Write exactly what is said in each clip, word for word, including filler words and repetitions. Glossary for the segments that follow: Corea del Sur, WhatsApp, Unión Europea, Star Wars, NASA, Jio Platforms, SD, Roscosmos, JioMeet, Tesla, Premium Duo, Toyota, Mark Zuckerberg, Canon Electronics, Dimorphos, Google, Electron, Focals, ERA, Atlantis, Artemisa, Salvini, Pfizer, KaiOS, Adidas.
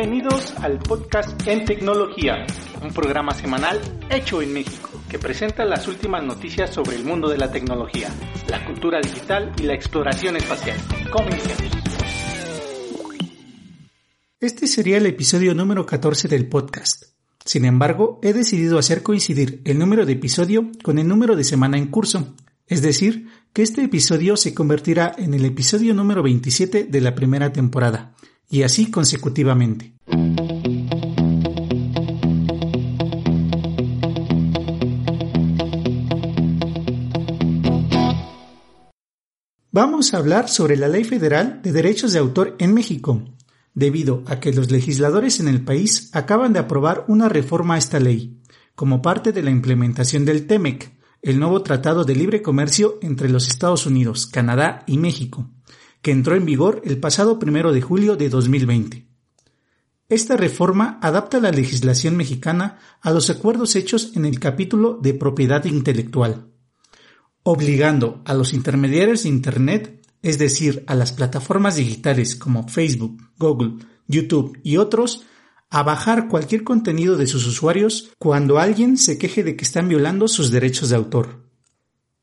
Bienvenidos al podcast En Tecnología, un programa semanal hecho en México que presenta las últimas noticias sobre el mundo de la tecnología, la cultura digital y la exploración espacial. Comencemos. Este sería el episodio número catorce del podcast. Sin embargo, he decidido hacer coincidir el número de episodio con el número de semana en curso, es decir, que este episodio se convertirá en el episodio número veintisiete de la primera temporada, y así consecutivamente. Vamos a hablar sobre la Ley Federal de Derechos de Autor en México, debido a que los legisladores en el país acaban de aprobar una reforma a esta ley, como parte de la implementación del T-M E C, el nuevo Tratado de Libre Comercio entre los Estados Unidos, Canadá y México, que entró en vigor el pasado primero de julio de dos mil veinte. Esta reforma adapta la legislación mexicana a los acuerdos hechos en el capítulo de propiedad intelectual, obligando a los intermediarios de Internet, es decir, a las plataformas digitales como Facebook, Google, YouTube y otros, a bajar cualquier contenido de sus usuarios cuando alguien se queje de que están violando sus derechos de autor.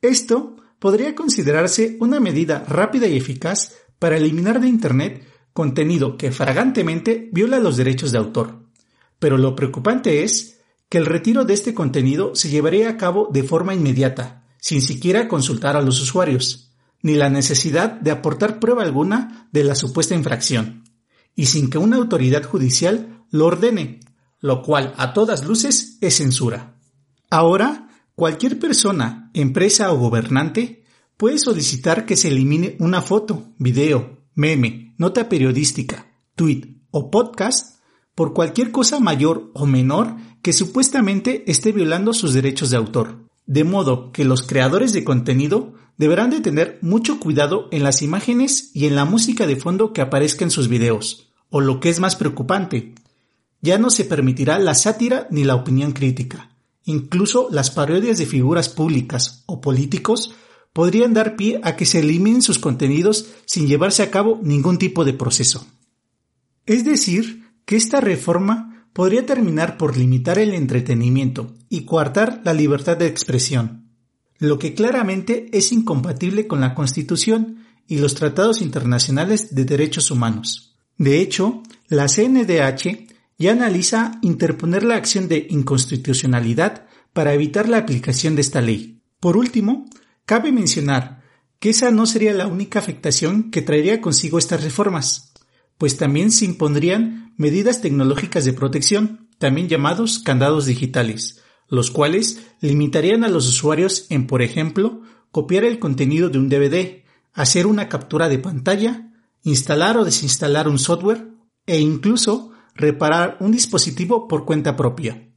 Esto podría considerarse una medida rápida y eficaz para eliminar de Internet contenido que fragantemente viola los derechos de autor. Pero lo preocupante es que el retiro de este contenido se llevaría a cabo de forma inmediata, sin siquiera consultar a los usuarios, ni la necesidad de aportar prueba alguna de la supuesta infracción, y sin que una autoridad judicial lo ordene, lo cual a todas luces es censura. Ahora, cualquier persona, empresa o gobernante puede solicitar que se elimine una foto, video, meme, nota periodística, tweet o podcast por cualquier cosa mayor o menor que supuestamente esté violando sus derechos de autor. De modo que los creadores de contenido deberán de tener mucho cuidado en las imágenes y en la música de fondo que aparezca en sus videos, o lo que es más preocupante, ya no se permitirá la sátira ni la opinión crítica. Incluso las parodias de figuras públicas o políticos podrían dar pie a que se eliminen sus contenidos sin llevarse a cabo ningún tipo de proceso. Es decir, que esta reforma podría terminar por limitar el entretenimiento y coartar la libertad de expresión, lo que claramente es incompatible con la Constitución y los tratados internacionales de derechos humanos. De hecho, la C N D H y analiza interponer la acción de inconstitucionalidad para evitar la aplicación de esta ley. Por último, cabe mencionar que esa no sería la única afectación que traería consigo estas reformas, pues también se impondrían medidas tecnológicas de protección, también llamados candados digitales, los cuales limitarían a los usuarios en, por ejemplo, copiar el contenido de un D V D, hacer una captura de pantalla, instalar o desinstalar un software e incluso reparar un dispositivo por cuenta propia,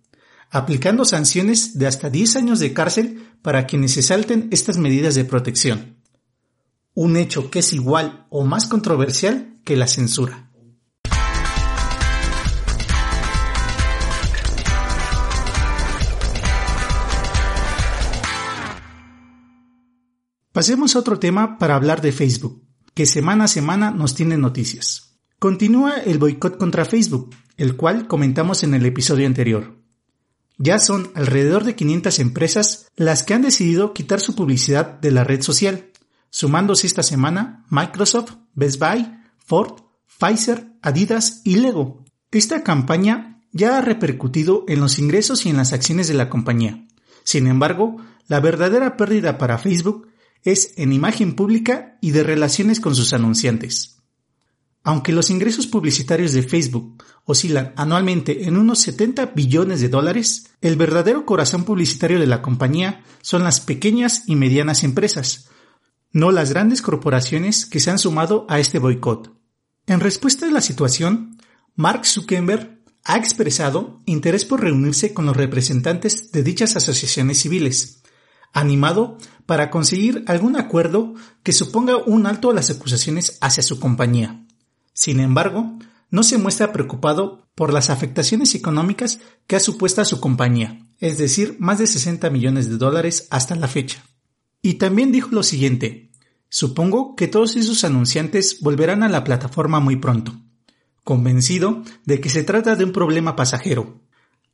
aplicando sanciones de hasta diez años de cárcel para quienes se salten estas medidas de protección. Un hecho que es igual o más controversial que la censura. Pasemos a otro tema para hablar de Facebook, que semana a semana nos tiene noticias. Continúa el boicot contra Facebook, el cual comentamos en el episodio anterior. Ya son alrededor de quinientas empresas las que han decidido quitar su publicidad de la red social, sumándose esta semana Microsoft, Best Buy, Ford, Pfizer, Adidas y Lego. Esta campaña ya ha repercutido en los ingresos y en las acciones de la compañía. Sin embargo, la verdadera pérdida para Facebook es en imagen pública y de relaciones con sus anunciantes. Aunque los ingresos publicitarios de Facebook oscilan anualmente en unos setenta billones de dólares, el verdadero corazón publicitario de la compañía son las pequeñas y medianas empresas, no las grandes corporaciones que se han sumado a este boicot. En respuesta a la situación, Mark Zuckerberg ha expresado interés por reunirse con los representantes de dichas asociaciones civiles, animado para conseguir algún acuerdo que suponga un alto a las acusaciones hacia su compañía. Sin embargo, no se muestra preocupado por las afectaciones económicas que ha supuesto a su compañía, es decir, más de sesenta millones de dólares hasta la fecha. Y también dijo lo siguiente: supongo que todos esos anunciantes volverán a la plataforma muy pronto. convencido de que se trata de un problema pasajero.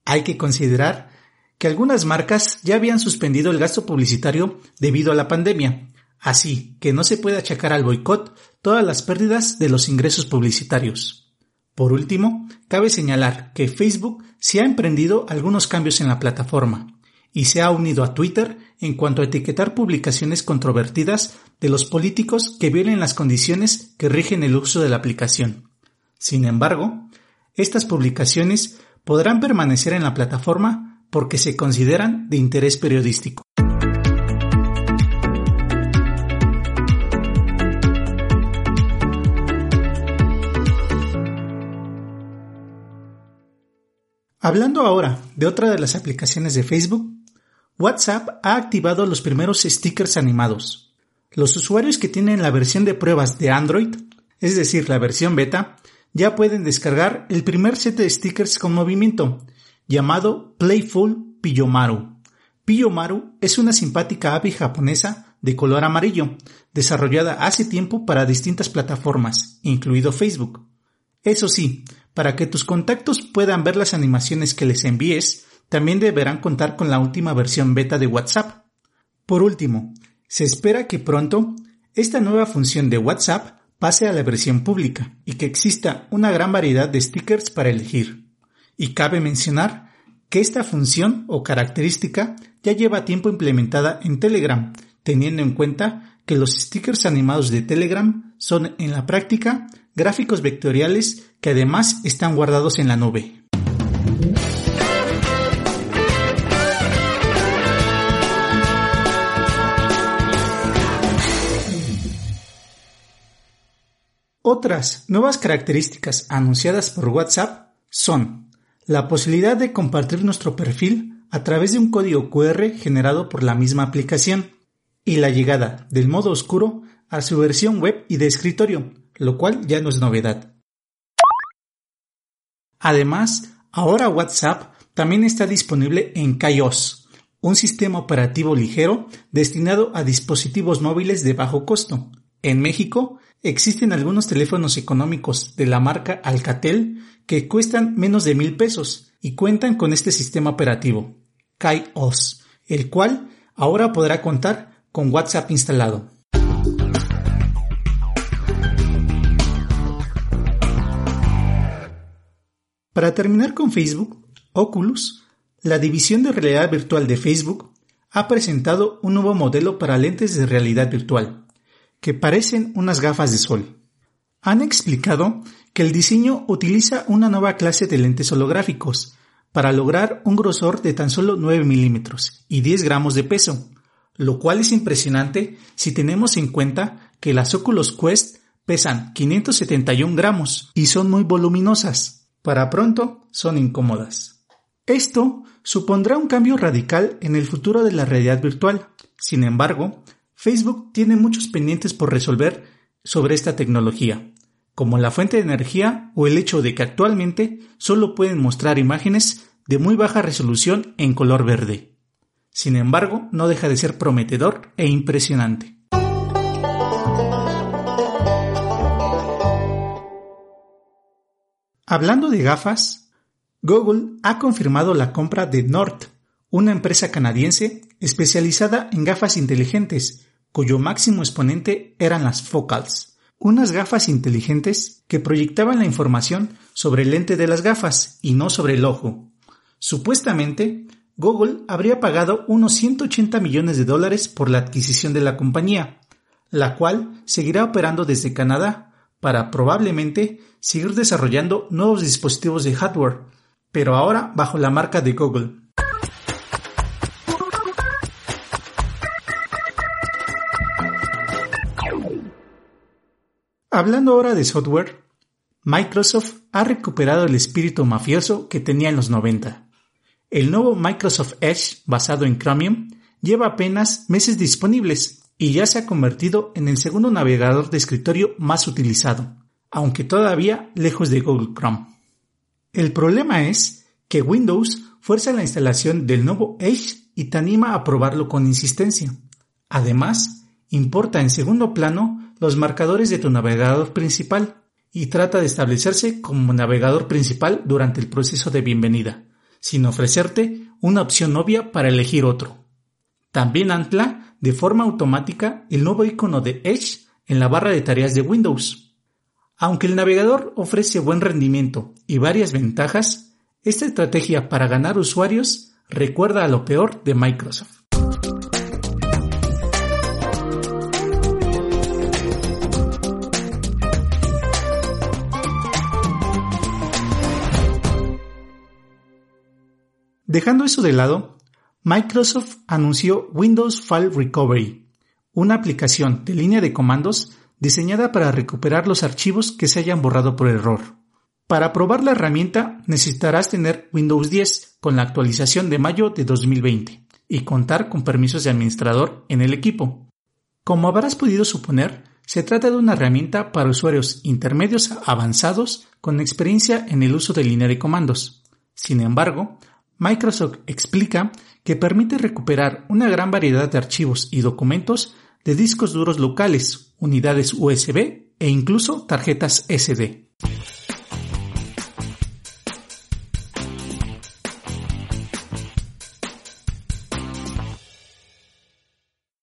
Hay que considerar que algunas marcas ya habían suspendido el gasto publicitario debido a la pandemia, así que no se puede achacar al boicot todas las pérdidas de los ingresos publicitarios. Por último, cabe señalar que Facebook se ha emprendido algunos cambios en la plataforma y se ha unido a Twitter en cuanto a etiquetar publicaciones controvertidas de los políticos que violen las condiciones que rigen el uso de la aplicación. Sin embargo, estas publicaciones podrán permanecer en la plataforma porque se consideran de interés periodístico. Hablando ahora de otra de las aplicaciones de Facebook, WhatsApp ha activado los primeros stickers animados. Los usuarios que tienen la versión de pruebas de Android, es decir, la versión beta, ya pueden descargar el primer set de stickers con movimiento, llamado Playful Piyomaru. Piyomaru es una simpática ave japonesa de color amarillo, desarrollada hace tiempo para distintas plataformas, incluido Facebook. Eso sí, para que tus contactos puedan ver las animaciones que les envíes, también deberán contar con la última versión beta de WhatsApp. Por último, se espera que pronto esta nueva función de WhatsApp pase a la versión pública y que exista una gran variedad de stickers para elegir. Y cabe mencionar que esta función o característica ya lleva tiempo implementada en Telegram, teniendo en cuenta que los stickers animados de Telegram son en la práctica gráficos vectoriales que además están guardados en la nube. Otras nuevas características anunciadas por WhatsApp son la posibilidad de compartir nuestro perfil a través de un código cu erre generado por la misma aplicación y la llegada del modo oscuro a su versión web y de escritorio, lo cual ya no es novedad. Además, ahora WhatsApp también está disponible en KaiOS, un sistema operativo ligero destinado a dispositivos móviles de bajo costo. En México, existen algunos teléfonos económicos de la marca Alcatel que cuestan menos de mil pesos y cuentan con este sistema operativo, KaiOS, el cual ahora podrá contar con WhatsApp instalado. Para terminar con Facebook, Oculus, la división de realidad virtual de Facebook, ha presentado un nuevo modelo para lentes de realidad virtual, que parecen unas gafas de sol. Han explicado que el diseño utiliza una nueva clase de lentes holográficos para lograr un grosor de tan solo nueve milímetros y diez gramos de peso, lo cual es impresionante si tenemos en cuenta que las Oculus Quest pesan quinientos setenta y un gramos y son muy voluminosas. Para pronto son incómodas. Esto supondrá un cambio radical en el futuro de la realidad virtual. Sin embargo, Facebook tiene muchos pendientes por resolver sobre esta tecnología, como la fuente de energía o el hecho de que actualmente solo pueden mostrar imágenes de muy baja resolución en color verde. Sin embargo, no deja de ser prometedor e impresionante. Hablando de gafas, Google ha confirmado la compra de North, una empresa canadiense especializada en gafas inteligentes, cuyo máximo exponente eran las Focals, unas gafas inteligentes que proyectaban la información sobre el lente de las gafas y no sobre el ojo. Supuestamente, Google habría pagado unos ciento ochenta millones de dólares por la adquisición de la compañía, la cual seguirá operando desde Canadá para probablemente seguir desarrollando nuevos dispositivos de hardware, pero ahora bajo la marca de Google. Hablando ahora de software, Microsoft ha recuperado el espíritu mafioso que tenía en los noventa. El nuevo Microsoft Edge, basado en Chromium, lleva apenas meses disponibles y ya se ha convertido en el segundo navegador de escritorio más utilizado, aunque todavía lejos de Google Chrome. El problema es que Windows fuerza la instalación del nuevo Edge y te anima a probarlo con insistencia. Además, importa en segundo plano los marcadores de tu navegador principal y trata de establecerse como navegador principal durante el proceso de bienvenida, sin ofrecerte una opción obvia para elegir otro. También ancla de forma automática el nuevo icono de Edge en la barra de tareas de Windows. Aunque el navegador ofrece buen rendimiento y varias ventajas, esta estrategia para ganar usuarios recuerda a lo peor de Microsoft. Dejando eso de lado, Microsoft anunció Windows File Recovery, una aplicación de línea de comandos diseñada para recuperar los archivos que se hayan borrado por error. Para probar la herramienta necesitarás tener Windows diez con la actualización de mayo de dos mil veinte y contar con permisos de administrador en el equipo. Como habrás podido suponer, se trata de una herramienta para usuarios intermedios avanzados con experiencia en el uso de línea de comandos. Sin embargo, Microsoft explica que permite recuperar una gran variedad de archivos y documentos de discos duros locales, unidades U S B e incluso tarjetas S D.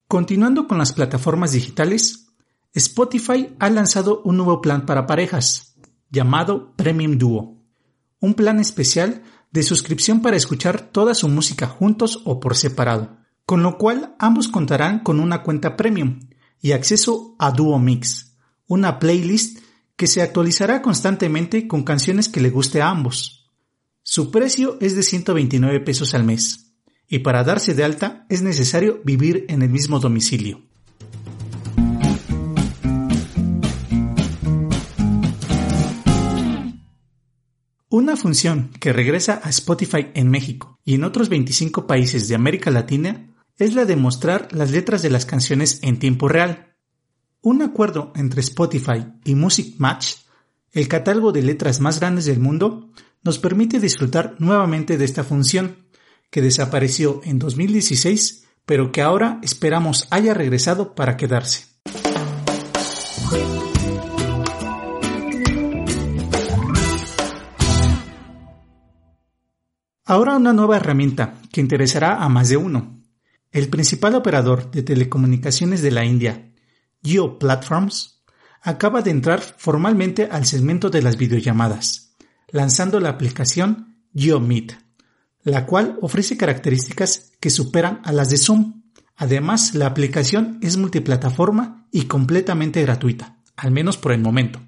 Continuando con las plataformas digitales, Spotify ha lanzado un nuevo plan para parejas, llamado Premium Duo, un plan especial de suscripción para escuchar toda su música juntos o por separado, con lo cual ambos contarán con una cuenta Premium y acceso a Duo Mix, una playlist que se actualizará constantemente con canciones que le guste a ambos. Su precio es de ciento veintinueve pesos al mes y para darse de alta es necesario vivir en el mismo domicilio. Una función que regresa a Spotify en México y en otros veinticinco países de América Latina es la de mostrar las letras de las canciones en tiempo real. Un acuerdo entre Spotify y Music Match, el catálogo de letras más grandes del mundo, nos permite disfrutar nuevamente de esta función, que desapareció en dos mil dieciséis, pero que ahora esperamos haya regresado para quedarse. Ahora una nueva herramienta que interesará a más de uno. El principal operador de telecomunicaciones de la India, Jio Platforms, acaba de entrar formalmente al segmento de las videollamadas, lanzando la aplicación JioMeet, la cual ofrece características que superan a las de Zoom. Además, la aplicación es multiplataforma y completamente gratuita, al menos por el momento.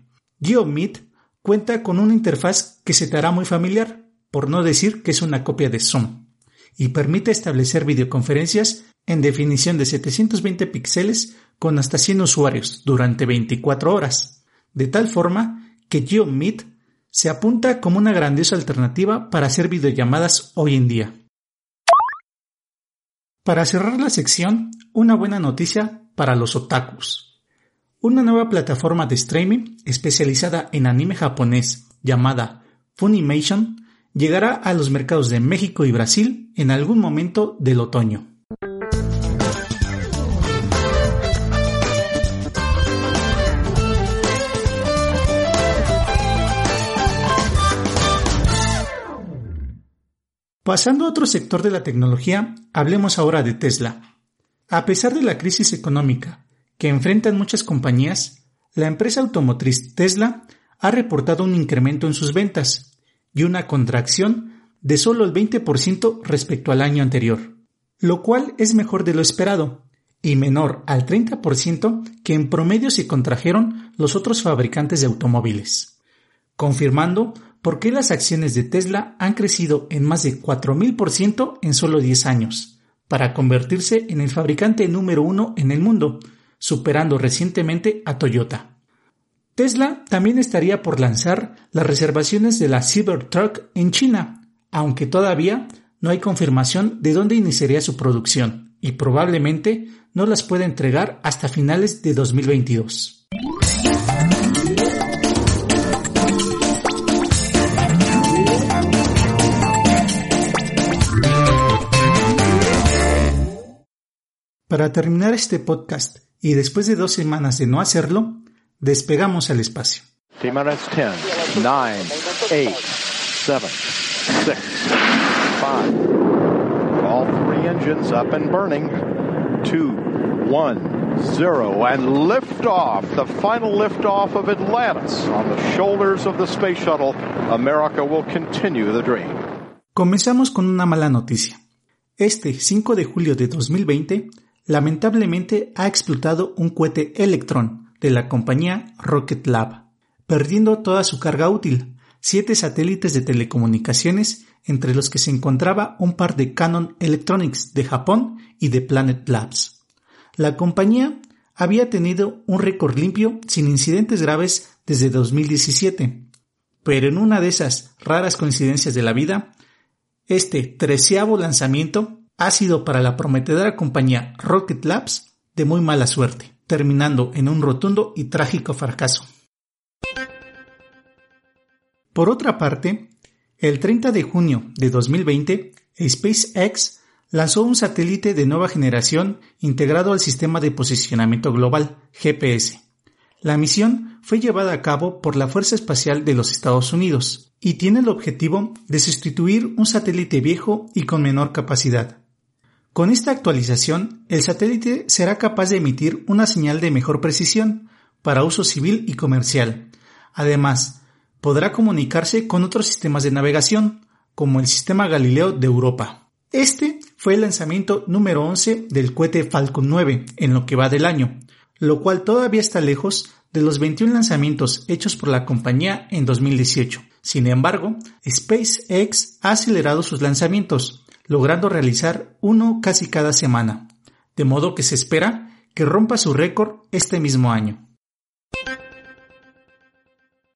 JioMeet cuenta con una interfaz que se te hará muy familiar, por no decir que es una copia de Zoom, y permite establecer videoconferencias en definición de setecientos veinte píxeles con hasta cien usuarios durante veinticuatro horas, de tal forma que JioMeet se apunta como una grandiosa alternativa para hacer videollamadas hoy en día. Para cerrar la sección, una buena noticia para los otakus. Una nueva plataforma de streaming especializada en anime japonés llamada Funimation llegará a los mercados de México y Brasil en algún momento del otoño. Pasando a otro sector de la tecnología, hablemos ahora de Tesla. A pesar de la crisis económica que enfrentan muchas compañías, la empresa automotriz Tesla ha reportado un incremento en sus ventas y una contracción de solo el veinte por ciento respecto al año anterior, lo cual es mejor de lo esperado y menor al treinta por ciento que en promedio se contrajeron los otros fabricantes de automóviles, confirmando por qué las acciones de Tesla han crecido en más de cuatro mil por ciento en solo diez años, para convertirse en el fabricante número uno en el mundo, superando recientemente a Toyota. Tesla también estaría por lanzar las reservaciones de la Cybertruck en China, aunque todavía no hay confirmación de dónde iniciaría su producción y probablemente no las pueda entregar hasta finales de dos mil veintidós. Para terminar este podcast y después de dos semanas de no hacerlo, despegamos al espacio. T-minus ten, nine, eight, seven, six, five. All three engines up and burning. Two, one, zero, and liftoff. The final liftoff of Atlantis on the shoulders of the space shuttle. America will continue the dream. Comenzamos con una mala noticia. Este cinco de julio de dos mil veinte, lamentablemente ha explotado un cohete Electron de la compañía Rocket Lab, perdiendo toda su carga útil, siete satélites de telecomunicaciones, entre los que se encontraba un par de Canon Electronics de Japón y de Planet Labs. La compañía había tenido un récord limpio sin incidentes graves desde dos mil diecisiete, pero en una de esas raras coincidencias de la vida, este treceavo lanzamiento ha sido para la prometedora compañía Rocket Labs de muy mala suerte, terminando en un rotundo y trágico fracaso. Por otra parte, el treinta de junio de dos mil veinte, SpaceX lanzó un satélite de nueva generación integrado al Sistema de Posicionamiento Global, G P S. La misión fue llevada a cabo por la Fuerza Espacial de los Estados Unidos y tiene el objetivo de sustituir un satélite viejo y con menor capacidad. Con esta actualización, el satélite será capaz de emitir una señal de mejor precisión para uso civil y comercial. Además, podrá comunicarse con otros sistemas de navegación, como el sistema Galileo de Europa. Este fue el lanzamiento número once del cohete Falcon nueve en lo que va del año, lo cual todavía está lejos de los veintiún lanzamientos hechos por la compañía en dos mil dieciocho. Sin embargo, SpaceX ha acelerado sus lanzamientos, logrando realizar uno casi cada semana, de modo que se espera que rompa su récord este mismo año.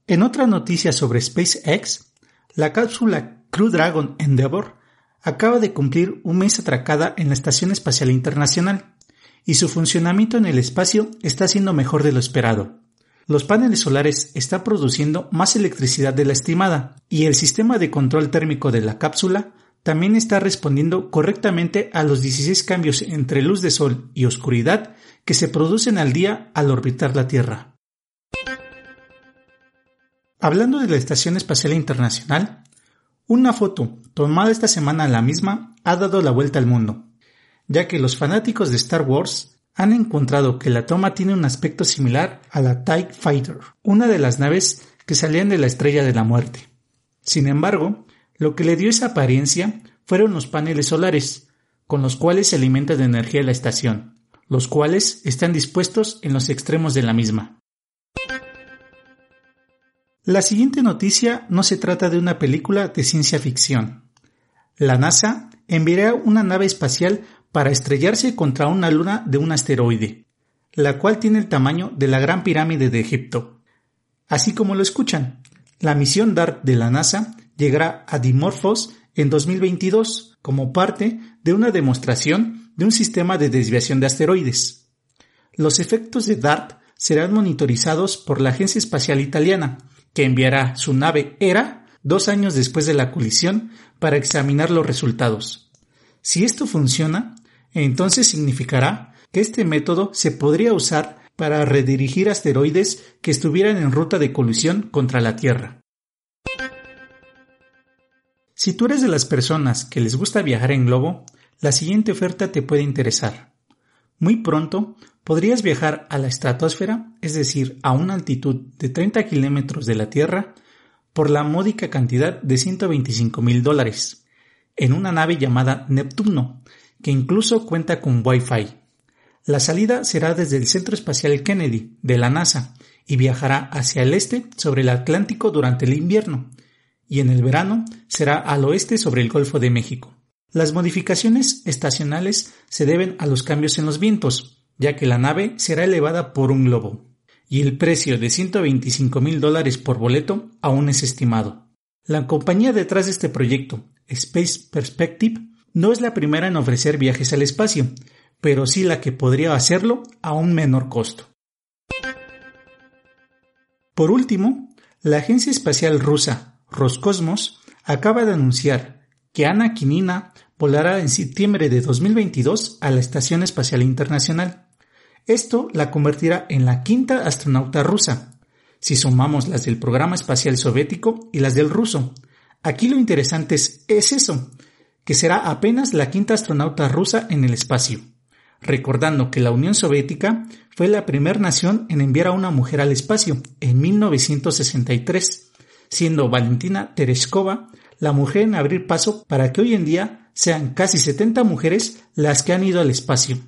En otra noticia sobre SpaceX, la cápsula Crew Dragon Endeavour acaba de cumplir un mes atracada en la Estación Espacial Internacional y su funcionamiento en el espacio está siendo mejor de lo esperado. Los paneles solares están produciendo más electricidad de la estimada y el sistema de control térmico de la cápsula también está respondiendo correctamente a los dieciséis cambios entre luz de sol y oscuridad que se producen al día al orbitar la Tierra. Hablando de la Estación Espacial Internacional, una foto tomada esta semana a la misma ha dado la vuelta al mundo, ya que los fanáticos de Star Wars han encontrado que la toma tiene un aspecto similar a la TIE Fighter, una de las naves que salían de la Estrella de la Muerte. Sin embargo, lo que le dio esa apariencia fueron los paneles solares, con los cuales se alimenta de energía la estación, los cuales están dispuestos en los extremos de la misma. La siguiente noticia no se trata de una película de ciencia ficción. La NASA enviará una nave espacial para estrellarse contra una luna de un asteroide, la cual tiene el tamaño de la Gran Pirámide de Egipto. Así como lo escuchan, la misión DART de la NASA llegará a Dimorphos en dos mil veintidós como parte de una demostración de un sistema de desviación de asteroides. Los efectos de DART serán monitorizados por la Agencia Espacial Italiana, que enviará su nave ERA dos años después de la colisión para examinar los resultados. Si esto funciona, entonces significará que este método se podría usar para redirigir asteroides que estuvieran en ruta de colisión contra la Tierra. Si tú eres de las personas que les gusta viajar en globo, la siguiente oferta te puede interesar. Muy pronto podrías viajar a la estratosfera, es decir, a una altitud de treinta kilómetros de la Tierra, por la módica cantidad de ciento veinticinco mil dólares, en una nave llamada Neptuno, que incluso cuenta con Wi-Fi. La salida será desde el Centro Espacial Kennedy de la NASA y viajará hacia el este sobre el Atlántico durante el invierno, y en el verano será al oeste sobre el Golfo de México. Las modificaciones estacionales se deben a los cambios en los vientos, ya que la nave será elevada por un globo, y el precio de ciento veinticinco mil dólares por boleto aún es estimado. La compañía detrás de este proyecto, Space Perspective, no es la primera en ofrecer viajes al espacio, pero sí la que podría hacerlo a un menor costo. Por último, la agencia espacial rusa Roscosmos acaba de anunciar que Ana Kinina volará en septiembre de dos mil veintidós a la Estación Espacial Internacional. Esto la convertirá en la quinta astronauta rusa. si sumamos las del programa espacial soviético y las del ruso. Aquí lo interesante es, es eso, que será apenas la quinta astronauta rusa en el espacio, recordando que la Unión Soviética fue la primera nación en enviar a una mujer al espacio en mil novecientos sesenta y tres, siendo Valentina Tereshkova la mujer en abrir paso para que hoy en día sean casi setenta mujeres las que han ido al espacio.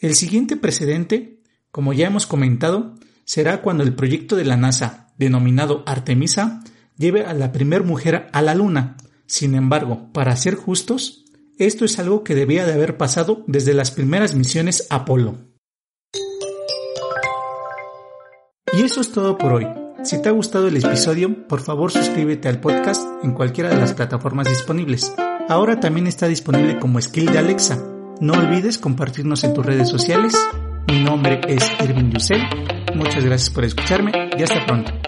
El siguiente precedente, como ya hemos comentado, será cuando el proyecto de la NASA, denominado Artemisa, lleve a la primera mujer a la Luna. Sin embargo, para ser justos, esto es algo que debía de haber pasado desde las primeras misiones Apolo. Y eso es todo por hoy. Si te ha gustado el episodio, por favor suscríbete al podcast en cualquiera de las plataformas disponibles. Ahora también está disponible como skill de Alexa. No olvides compartirnos en tus redes sociales. Mi nombre es Irvin Yusel. Muchas gracias por escucharme y hasta pronto.